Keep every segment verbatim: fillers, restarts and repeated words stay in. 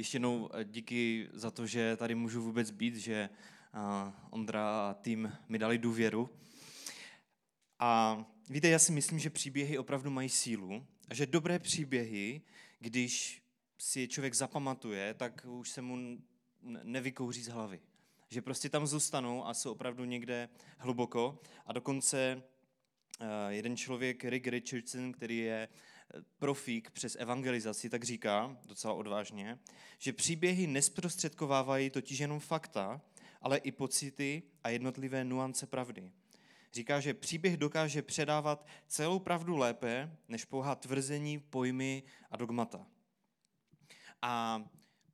ještě jednou díky za to, že tady můžu vůbec být, že Ondra a tým mi dali důvěru. A víte, já si myslím, že příběhy opravdu mají sílu a že dobré příběhy, když si je člověk zapamatuje, tak už se mu nevykouří z hlavy. Že prostě tam zůstanou a jsou opravdu někde hluboko. A dokonce jeden člověk, Rick Richardson, který je profík přes evangelizaci, tak říká, docela odvážně, že příběhy nesprostředkovávají totiž jenom fakta, ale i pocity a jednotlivé nuance pravdy. Říká, že příběh dokáže předávat celou pravdu lépe, než pouhá tvrzení, pojmy a dogmata. A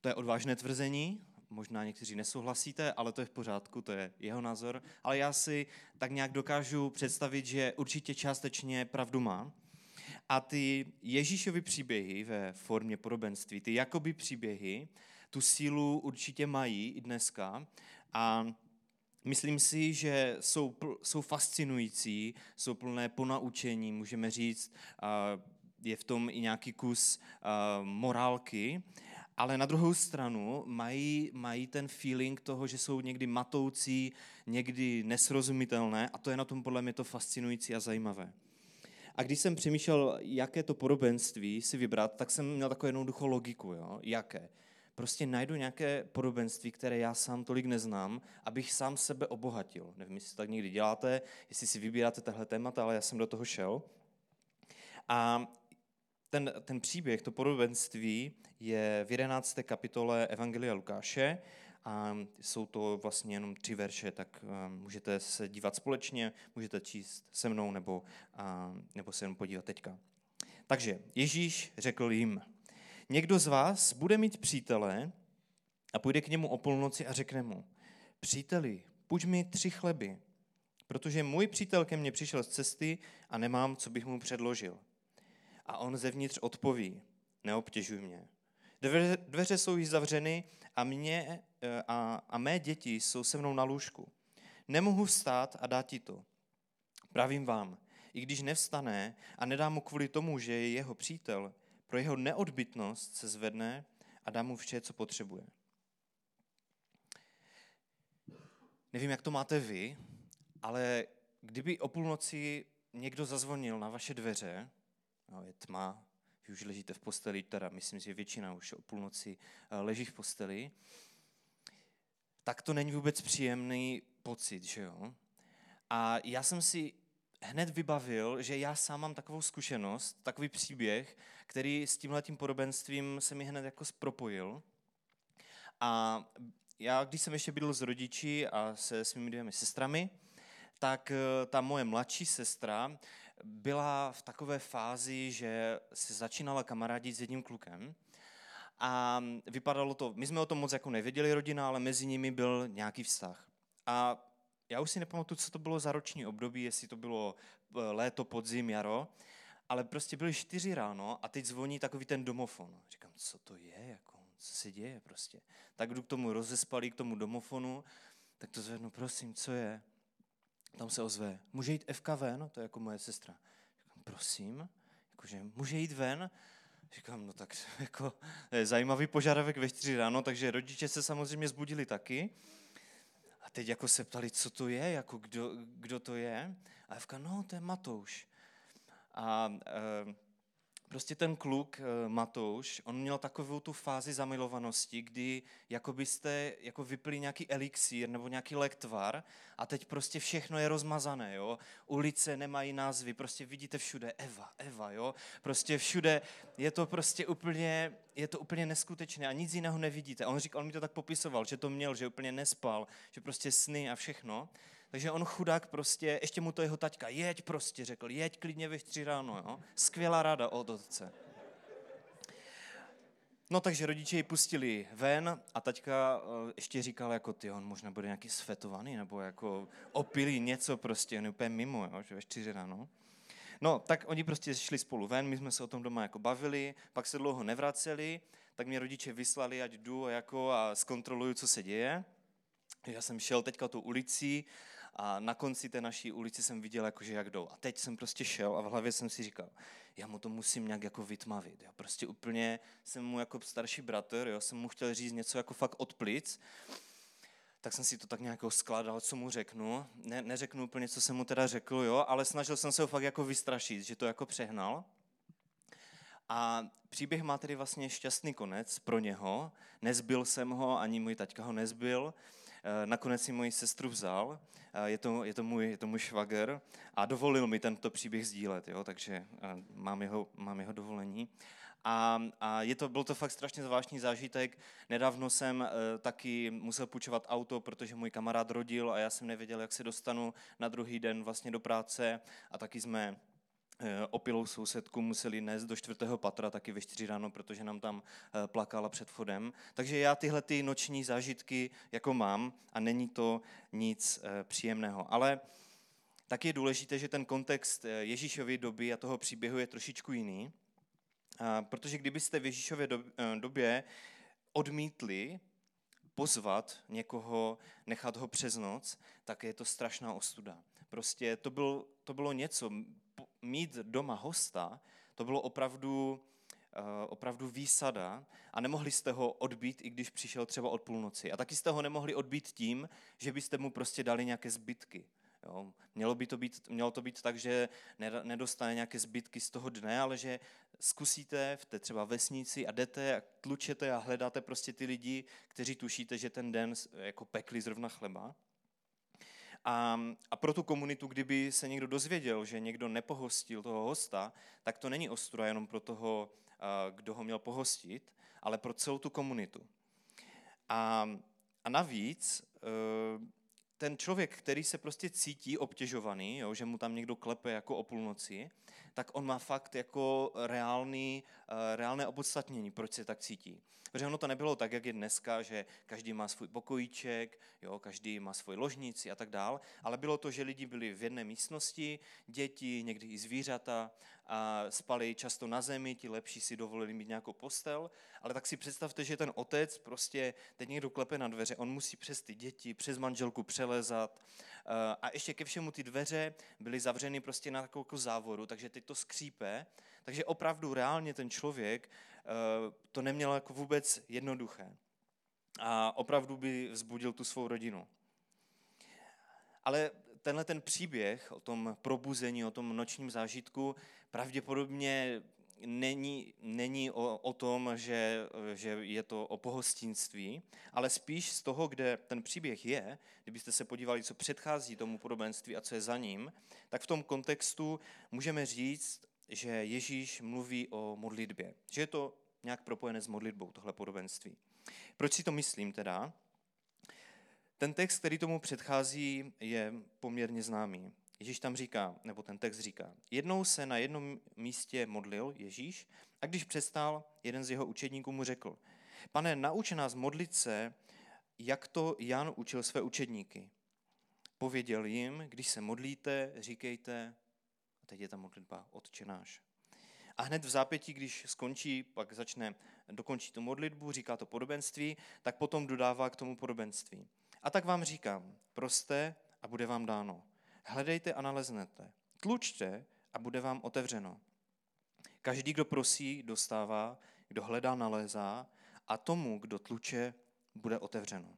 to je odvážné tvrzení, možná někteří nesouhlasíte, ale to je v pořádku, to je jeho názor, ale já si tak nějak dokážu představit, že určitě částečně pravdu má. A ty Ježíšovy příběhy ve formě podobenství, ty Jakoby příběhy, tu sílu určitě mají i dneska a myslím si, že jsou, jsou fascinující, jsou plné ponaučení, můžeme říct, je v tom i nějaký kus morálky, ale na druhou stranu mají, mají ten feeling toho, že jsou někdy matoucí, někdy nesrozumitelné a to je na tom podle mě to fascinující a zajímavé. A když jsem přemýšlel, jaké to podobenství si vybrat, tak jsem měl takovou jednoduchou logiku, jo? Jaké? Prostě najdu nějaké podobenství, které já sám tolik neznám, abych sám sebe obohatil. Nevím, jestli to tak někdy děláte, jestli si vybíráte tahle témata, ale já jsem do toho šel. A ten, ten příběh, to podobenství je v jedenácté kapitole Evangelia Lukáše a jsou to vlastně jenom tři verše, tak můžete se dívat společně, můžete číst se mnou nebo, a, nebo se jenom podívat teďka. Takže Ježíš řekl jim: někdo z vás bude mít přítele a půjde k němu o půlnoci a řekne mu: příteli, půjč mi tři chleby, protože můj přítel ke mně přišel z cesty a nemám, co bych mu předložil. A on zevnitř odpoví: neobtěžuj mě. Dveře, dveře jsou již zavřeny a, mě, a, a mé děti jsou se mnou na lůžku. Nemohu vstát a dát ti to. Pravím vám, i když nevstane a nedá mu kvůli tomu, že je jeho přítel, pro jeho neodbytnost se zvedne a dá mu vše, co potřebuje. Nevím, jak to máte vy, ale kdyby o půlnoci někdo zazvonil na vaše dveře, no, je tma, vy už ležíte v posteli, teda myslím, že většina už o půlnoci leží v posteli, tak to není vůbec příjemný pocit, že jo? A já jsem si hned vybavil, že já sám mám takovou zkušenost, takový příběh, který s tímhletím podobenstvím se mi hned jako propojil. A já, když jsem ještě bydl s rodiči a se svými dvěmi sestrami, tak ta moje mladší sestra byla v takové fázi, že se začínala kamarádit s jedním klukem. A vypadalo to, my jsme o tom moc jako nevěděli rodina, ale mezi nimi byl nějaký vztah. A já už si nepamatuju, co to bylo za roční období, jestli to bylo léto, podzim, jaro, ale prostě byly čtyři ráno a teď zvoní takový ten domofon. Říkám, co to je, jako, co se děje prostě. Tak jdu k tomu rozespalý, k tomu domofonu, tak to zvednu, prosím, co je? Tam se ozve, může jít Evka ven? To je jako moje sestra. Říkám, prosím, jakože, může jít ven? Říkám, no tak jako zajímavý požadavek ve čtyři ráno, takže rodiče se samozřejmě zbudili taky. A teď jako se ptali, co to je, jako kdo, kdo to je. A Evka, no, to je Matouš. A e, prostě ten kluk e, Matouš, on měl takovou tu fázi zamilovanosti, kdy jako byste jako vypili nějaký elixír nebo nějaký lektvar a teď prostě všechno je rozmazané, jo. Ulice nemají názvy, prostě vidíte všude Eva, Eva, jo. Prostě všude je to prostě úplně... je to úplně neskutečné a nic jiného nevidíte. On říkal, on mi to tak popisoval, že to měl, že úplně nespal, že prostě sny a všechno. Takže on chudák prostě, ještě mu to jeho taťka, jeď prostě, řekl, jeď klidně ve tři ráno, jo. Skvělá rada od otce. No takže rodiče ji pustili ven a taťka ještě říkal, jako ty, on možná bude nějaký svetovaný, nebo jako opilý něco prostě, on úplně mimo, jo, že ve čtyři ráno. No, tak oni prostě šli spolu ven, my jsme se o tom doma jako bavili, pak se dlouho nevraceli, tak mě rodiče vyslali, ať jdu a, jako a zkontroluju, co se děje. Já jsem šel teďka tou ulicí a na konci té naší ulici jsem viděl, jakože jak jdou. A teď jsem prostě šel a v hlavě jsem si říkal, já mu to musím nějak jako vytmavit. Jo. Prostě úplně jsem mu jako starší bratr, jo, jsem mu chtěl říct něco jako fakt od plic, tak jsem si to tak nějak skládal, co mu řeknu. Ne, neřeknu úplně, co jsem mu teda řekl, jo, ale snažil jsem se ho fakt jako vystrašit, že to jako přehnal. A příběh má tedy vlastně šťastný konec pro něho. Nezbil jsem ho, ani můj taťka ho nezbil. Nakonec si moji sestru vzal, je to, je to můj, je to můj švagr a dovolil mi tento příběh sdílet, jo, takže mám jeho, mám jeho dovolení. A, a je to, byl to fakt strašně zvláštní zážitek. Nedávno jsem taky musel půjčovat auto, protože můj kamarád rodil a já jsem nevěděl, jak se dostanu na druhý den vlastně do práce a taky jsme opilou sousedku museli nést do čtvrtého patra taky ve čtyři ráno, protože nám tam plakala před vchodem. Takže já tyhle ty noční zážitky jako mám a není to nic příjemného. Ale taky je důležité, že ten kontext Ježíšovy doby a toho příběhu je trošičku jiný, protože kdybyste v Ježíšově době odmítli pozvat někoho, nechat ho přes noc, tak je to strašná ostuda. Prostě to bylo, to bylo něco, mít doma hosta, to bylo opravdu, opravdu výsada a nemohli jste ho odbít, i když přišel třeba od půlnoci. A taky jste ho nemohli odbít tím, že byste mu prostě dali nějaké zbytky. Jo? Mělo by to být, mělo to být tak, že nedostane nějaké zbytky z toho dne, ale že zkusíte v té třeba vesnici a jdete a tlučete a hledáte prostě ty lidi, kteří tušíte, že ten den jako pekli zrovna chleba. A, a pro tu komunitu, kdyby se někdo dozvěděl, že někdo nepohostil toho hosta, tak to není ostuda jenom pro toho, kdo ho měl pohostit, ale pro celou tu komunitu. A, a navíc ten člověk, který se prostě cítí obtěžovaný, jo, že mu tam někdo klepe jako o půlnoci, tak on má fakt jako reálný, reálné opodstatnění, proč se tak cítí. Protože ono to nebylo tak, jak je dneska, že každý má svůj pokojíček, jo, každý má svoji ložnici a tak dál, ale bylo to, že lidi byli v jedné místnosti, děti, někdy i zvířata, a spali často na zemi, ti lepší si dovolili mít nějakou postel, ale tak si představte, že ten otec prostě, teď někdo klepe na dveře, on musí přes ty děti, přes manželku přelezat a ještě ke všemu ty dveře byly zavřeny prostě na takovou závoru, takže teď to skřípe, takže opravdu reálně ten člověk to neměl jako vůbec jednoduché a opravdu by vzbudil tu svou rodinu. Ale tenhle ten příběh o tom probuzení, o tom nočním zážitku pravděpodobně není, není o, o tom, že, že je to o pohostinství, ale spíš z toho, kde ten příběh je, kdybyste se podívali, co předchází tomu podobenství a co je za ním, tak v tom kontextu můžeme říct, že Ježíš mluví o modlitbě, že je to nějak propojené s modlitbou, tohle podobenství. Proč si to myslím teda? Ten text, který tomu předchází, je poměrně známý. Ježíš tam říká, nebo ten text říká, jednou se na jednom místě modlil Ježíš a když přestal, jeden z jeho učedníků mu řekl, pane, nauč nás modlit se, jak to Jan učil své učedníky. Pověděl jim, když se modlíte, říkejte, a teď je ta modlitba, Otče náš. A hned v zápětí, když skončí, pak začne, dokončí tu modlitbu, říká to podobenství, tak potom dodává k tomu podobenství. A tak vám říkám, proste a bude vám dáno. Hledejte a naleznete. Tlučte a bude vám otevřeno. Každý, kdo prosí, dostává, kdo hledá, nalézá a tomu, kdo tluče, bude otevřeno.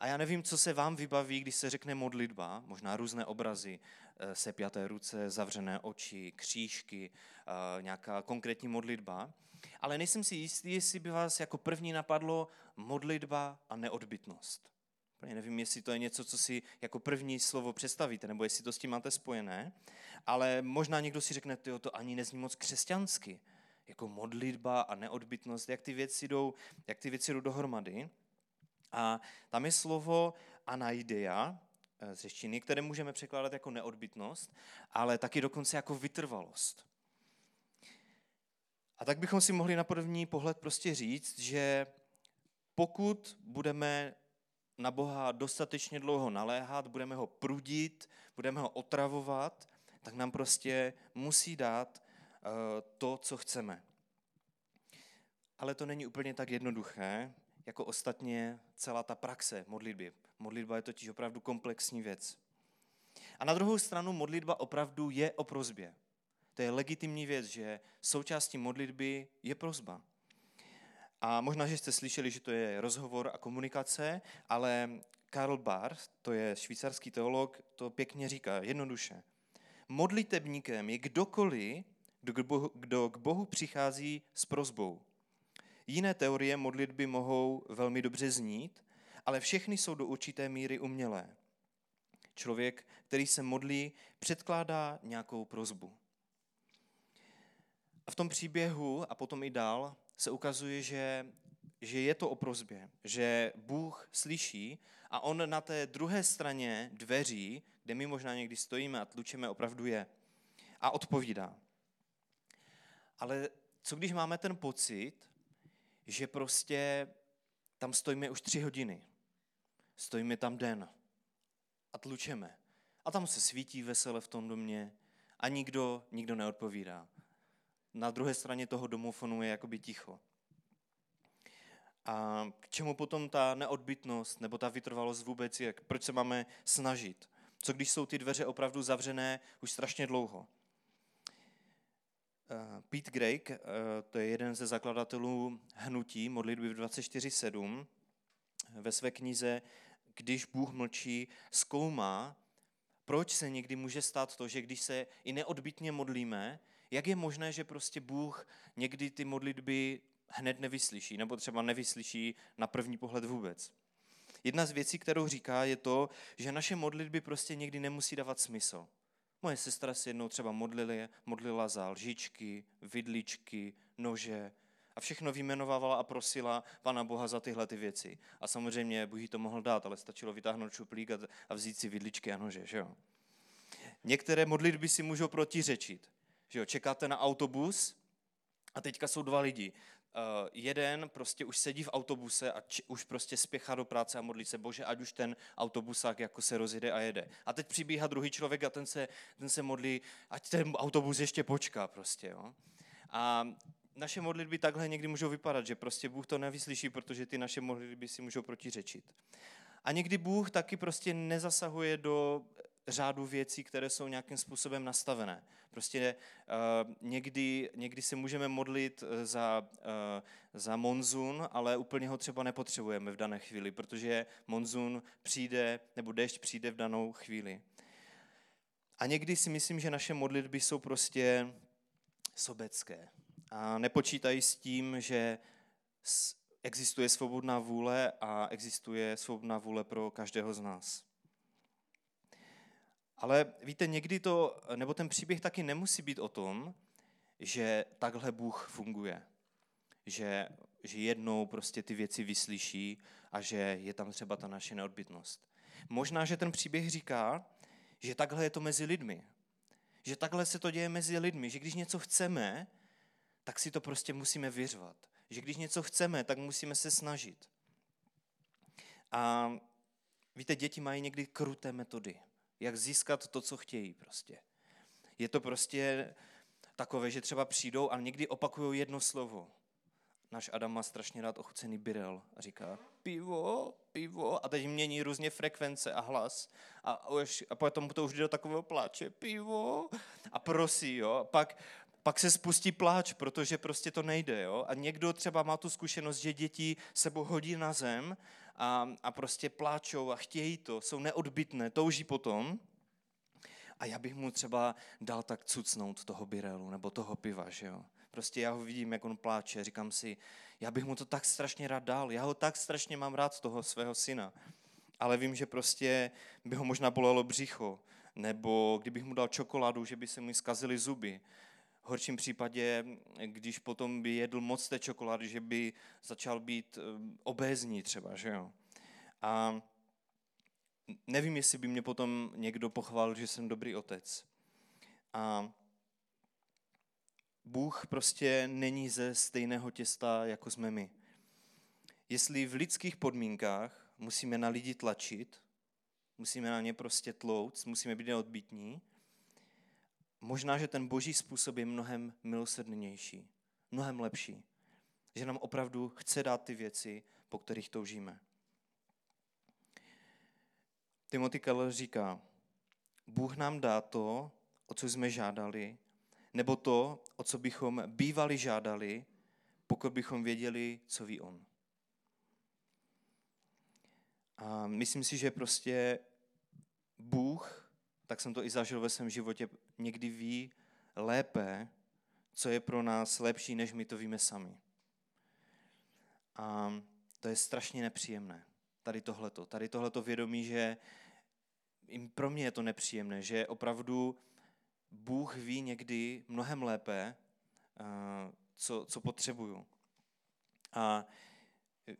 A já nevím, co se vám vybaví, když se řekne modlitba, možná různé obrazy, sepjaté ruce, zavřené oči, křížky, nějaká konkrétní modlitba, ale nejsem si jistý, jestli by vás jako první napadlo modlitba a neodbytnost. Já nevím, jestli to je něco, co si jako první slovo představíte, nebo jestli to s tím máte spojené, ale možná někdo si řekne, tyjo, to ani nezní moc křesťansky, jako modlitba a neodbytnost, jak ty věci jdou, jak ty věci jdou dohromady. A tam je slovo anaideia z řečtiny, které můžeme překládat jako neodbytnost, ale taky dokonce jako vytrvalost. A tak bychom si mohli na první pohled prostě říct, že pokud budeme na Boha dostatečně dlouho naléhat, budeme ho prudit, budeme ho otravovat, tak nám prostě musí dát to, co chceme. Ale to není úplně tak jednoduché, jako ostatně celá ta praxe modlitby. Modlitba je totiž opravdu komplexní věc. A na druhou stranu modlitba opravdu je o prosbě. To je legitimní věc, že součástí modlitby je prosba. A možná, že jste slyšeli, že to je rozhovor a komunikace, ale Karl Barth, to je švýcarský teolog, to pěkně říká, jednoduše. Modlitebníkem je kdokoliv, kdo k Bohu přichází s prosbou. Jiné teorie modlitby mohou velmi dobře znít, ale všechny jsou do určité míry umělé. Člověk, který se modlí, předkládá nějakou prosbu. A v tom příběhu a potom i dál se ukazuje, že, že je to o prosbě, že Bůh slyší a on na té druhé straně dveří, kde my možná někdy stojíme a tlučeme, opravdu je a odpovídá. Ale co když máme ten pocit, že prostě tam stojíme už tři hodiny, stojíme tam den a tlučeme a tam se svítí vesele v tom domě a nikdo, nikdo neodpovídá. Na druhé straně toho domofonu je jakoby ticho. A k čemu potom ta neodbytnost nebo ta vytrvalost vůbec je? Proč se máme snažit? Co když jsou ty dveře opravdu zavřené už strašně dlouho? Pete Greig, to je jeden ze zakladatelů hnutí modlitby dvacet čtyři sedm, ve své knize Když Bůh mlčí, zkoumá, proč se někdy může stát to, že když se i neodbytně modlíme, jak je možné, že prostě Bůh někdy ty modlitby hned nevyslyší, nebo třeba nevyslyší na první pohled vůbec. Jedna z věcí, kterou říká, je to, že naše modlitby prostě někdy nemusí dávat smysl. Moje sestra se jednou třeba modlila, modlila za lžičky, vidličky, nože a všechno vyjmenovávala a prosila Pana Boha za tyhle ty věci. A samozřejmě Bůh jí to mohl dát, ale stačilo vytáhnout šuplík a vzít si vidličky a nože. Že jo? Některé modlitby si můžou protiřečit. Že jo, čekáte na autobus a teďka jsou dva lidi. Uh, jeden prostě už sedí v autobuse a či, už prostě spěchá do práce a modlí se, bože, ať už ten autobusák jako se rozjede a jede. A teď přibíhá druhý člověk a ten se, ten se modlí, ať ten autobus ještě počká prostě. Jo. A naše modlitby takhle někdy můžou vypadat, že prostě Bůh to nevyslyší, protože ty naše modlitby si můžou protiřečit. A někdy Bůh taky prostě nezasahuje do řádu věcí, které jsou nějakým způsobem nastavené. Prostě uh, někdy, někdy se můžeme modlit za, uh, za monzun, ale úplně ho třeba nepotřebujeme v dané chvíli, protože monzun přijde, nebo déšť přijde v danou chvíli. A někdy si myslím, že naše modlitby jsou prostě sobecké a nepočítají s tím, že existuje svobodná vůle a existuje svobodná vůle pro každého z nás. Ale víte, někdy to, nebo ten příběh taky nemusí být o tom, že takhle Bůh funguje. Že, že jednou prostě ty věci vyslyší a že je tam třeba ta naše neodbytnost. Možná, že ten příběh říká, že takhle je to mezi lidmi. Že takhle se to děje mezi lidmi. Že když něco chceme, tak si to prostě musíme vyřvat. Že když něco chceme, tak musíme se snažit. A víte, děti mají někdy kruté metody. Jak získat to, co chtějí prostě. Je to prostě takové, že třeba přijdou a někdy opakují jedno slovo. Náš Adam má strašně rád ochucený birel a říká pivo, pivo a teď mění různě frekvence a hlas a, už, a potom to už jde do takového pláče, pivo a prosí, jo. Pak, pak se spustí pláč, protože prostě to nejde, jo. A někdo třeba má tu zkušenost, že děti sebou hodí na zem A, a prostě pláčou a chtějí to, jsou neodbytné, touží potom. A já bych mu třeba dal tak cucnout toho birelu nebo toho piva, že jo. Prostě já ho vidím, jak on pláče, říkám si, já bych mu to tak strašně rád dal, já ho tak strašně mám rád, toho svého syna. Ale vím, že prostě by ho možná bolelo břicho, nebo kdybych mu dal čokoládu, že by se mu zkazily zuby. V horším případě, když potom by jedl moc té čokolády, že by začal být obézní třeba, že jo. A nevím, jestli by mě potom někdo pochválil, že jsem dobrý otec. A Bůh prostě není ze stejného těsta, jako jsme my. Jestli v lidských podmínkách musíme na lidi tlačit, musíme na ně prostě tlouct, musíme být neodbytní, možná, že ten boží způsob je mnohem milosrdnější, mnohem lepší. Že nám opravdu chce dát ty věci, po kterých toužíme. Timothy Keller říká, Bůh nám dá to, o co jsme žádali, nebo to, o co bychom bývali žádali, pokud bychom věděli, co ví on. A myslím si, že prostě Bůh, tak jsem to i zažil ve svém životě, někdy ví lépe, co je pro nás lepší, než my to víme sami. A to je strašně nepříjemné, tady tohleto. Tady tohleto vědomí, že pro mě je to nepříjemné, že opravdu Bůh ví někdy mnohem lépe, co, co potřebuju. A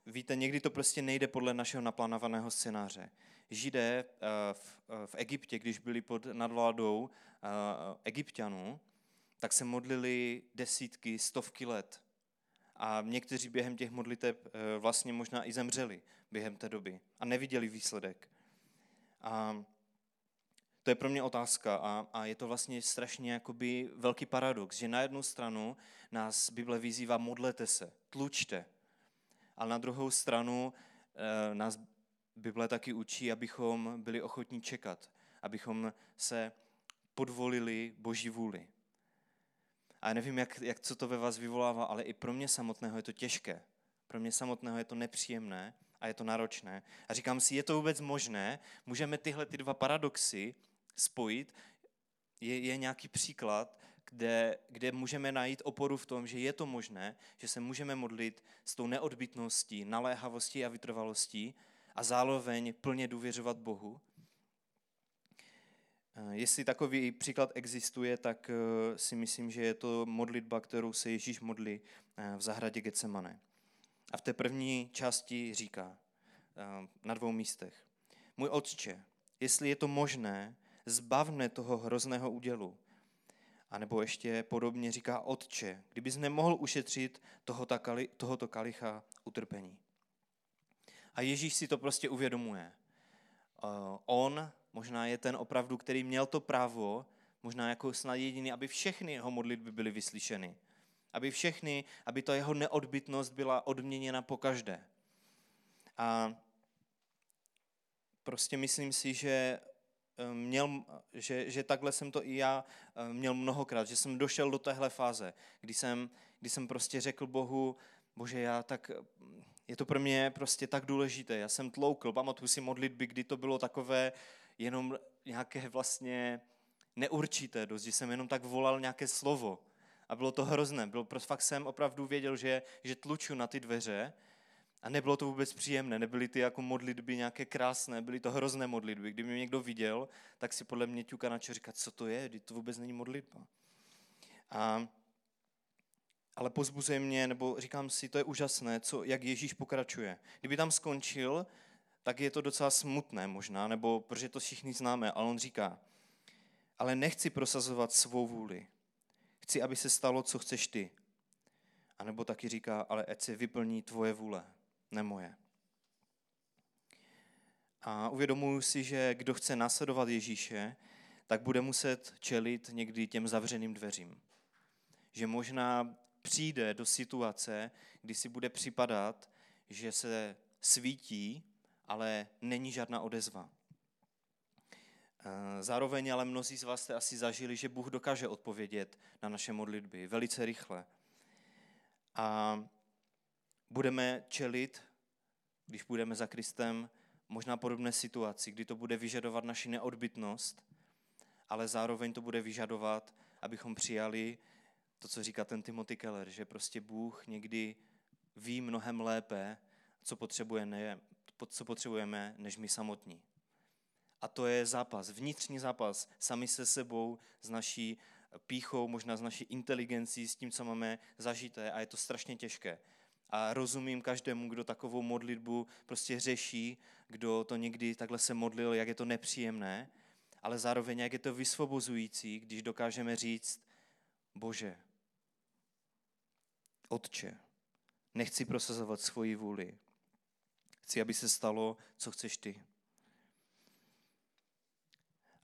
víte, někdy to prostě nejde podle našeho naplánovaného scénáře. Židé v, v Egyptě, když byli pod nadvládou Egypťanů, tak se modlili desítky, stovky let. A někteří během těch modliteb vlastně možná i zemřeli během té doby a neviděli výsledek. A to je pro mě otázka a, a je to vlastně strašně jakoby velký paradox, že na jednu stranu nás Bible vyzývá modlete se, tlučte, ale na druhou stranu e, nás Bible taky učí, abychom byli ochotní čekat, abychom se podvolili Boží vůli. A já nevím, jak, jak co to ve vás vyvolává, ale i pro mě samotného je to těžké. Pro mě samotného je to nepříjemné a je to náročné. A říkám si, je to vůbec možné? Můžeme tyhle ty dva paradoxy spojit? Je, je nějaký příklad, kde, kde můžeme najít oporu v tom, že je to možné, že se můžeme modlit s tou neodbytností, naléhavostí a vytrvalostí a zároveň plně důvěřovat Bohu? Jestli takový příklad existuje, tak si myslím, že je to modlitba, kterou se Ježíš modlí v zahradě Getsemané. A v té první části říká na dvou místech. Můj otče, jestli je to možné, zbav mne toho hrozného údělu. A nebo ještě podobně říká otče, kdybys nemohl ušetřit tohoto kalicha utrpení. A Ježíš si to prostě uvědomuje. On možná je ten opravdu, který měl to právo, možná jako snad jediný, aby všechny jeho modlitby byly vyslyšeny. Aby všechny, aby ta jeho neodbytnost byla odměněna pokaždé. A prostě myslím si, že, měl, že, že takhle jsem to i já měl mnohokrát, že jsem došel do téhle fáze, kdy jsem, kdy jsem prostě řekl Bohu, Bože, já tak, je to pro mě prostě tak důležité, já jsem tloukl, pamatuju si modlitby, kdy to bylo takové jenom nějaké vlastně neurčité dost, že jsem jenom tak volal nějaké slovo. A bylo to hrozné, bylo, fakt jsem opravdu věděl, že, že tluču na ty dveře a nebylo to vůbec příjemné, nebyly ty jako modlitby nějaké krásné, byly to hrozné modlitby. Kdyby mě někdo viděl, tak si podle mě ťuká na čelo, říká, co to je, to vůbec není modlitba. A, ale pozbuzuje mě, nebo říkám si, to je úžasné, co, jak Ježíš pokračuje. Kdyby tam skončil, tak je to docela smutné možná, nebo protože to všichni známe, ale on říká, ale nechci prosazovat svou vůli. Chci, aby se stalo, co chceš ty. A nebo taky říká, ale ať se vyplní tvoje vůle, ne moje. A uvědomuji si, že kdo chce následovat Ježíše, tak bude muset čelit někdy těm zavřeným dveřím. Že možná přijde do situace, kdy si bude připadat, že se svítí, ale není žádná odezva. Zároveň ale mnozí z vás jste asi zažili, že Bůh dokáže odpovědět na naše modlitby velice rychle. A budeme čelit, když budeme za Kristem, možná podobné situaci, kdy to bude vyžadovat naši neodbytnost, ale zároveň to bude vyžadovat, abychom přijali to, co říká ten Timothy Keller, že prostě Bůh někdy ví mnohem lépe, co potřebujeme, co potřebujeme než my samotní. A to je zápas, vnitřní zápas, sami se sebou, s naší pýchou, možná s naší inteligencí, s tím, co máme zažité a je to strašně těžké. A rozumím každému, kdo takovou modlitbu prostě řeší, kdo to někdy takhle se modlil, jak je to nepříjemné, ale zároveň jak je to vysvobozující, když dokážeme říct, Bože, Otče, nechci prosazovat svoji vůli, chci, aby se stalo, co chceš ty.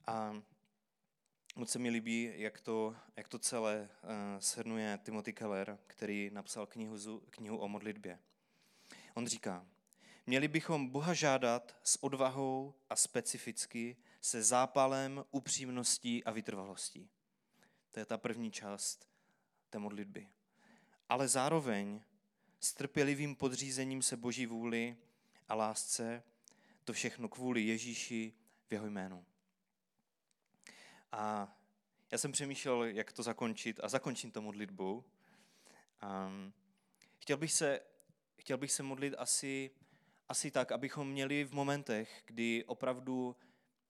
A moc se mi líbí, jak to, jak to celé uh, shrnuje Timothy Keller, který napsal knihu, knihu o modlitbě. On říká, Měli bychom Boha žádat s odvahou a specificky se zápalem, upřímností a vytrvalostí. To je ta první část té modlitby. Ale zároveň s trpělivým podřízením se Boží vůli a lásce, to všechno kvůli Ježíši v jeho jménu. A já jsem přemýšlel, jak to zakončit a zakončím to modlitbu. Um, chtěl bych se, chtěl bych se modlit asi, asi tak, abychom měli v momentech, kdy opravdu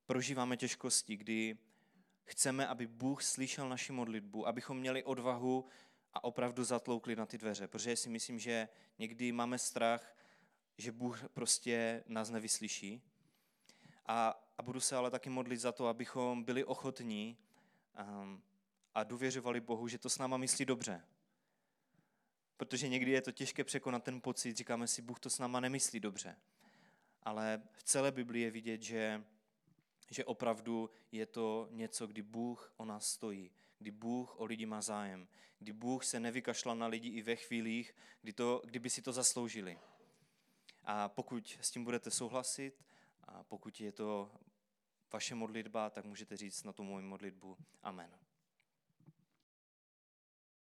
prožíváme těžkosti, kdy chceme, aby Bůh slyšel naši modlitbu, abychom měli odvahu a opravdu zatloukli na ty dveře, protože si myslím, že někdy máme strach, že Bůh prostě nás nevyslyší. A, a budu se ale taky modlit za to, abychom byli ochotní um, a důvěřovali Bohu, že to s náma myslí dobře. Protože někdy je to těžké překonat ten pocit, říkáme si, Bůh to s náma nemyslí dobře. Ale v celé Biblii je vidět, že, že opravdu je to něco, kdy Bůh o nás stojí, kdy Bůh o lidi má zájem, kdy Bůh se nevykašlal na lidi i ve chvílích, kdy, to, kdyby si to zasloužili. A pokud s tím budete souhlasit, a pokud je to vaše modlitba, tak můžete říct na tu moji modlitbu amen.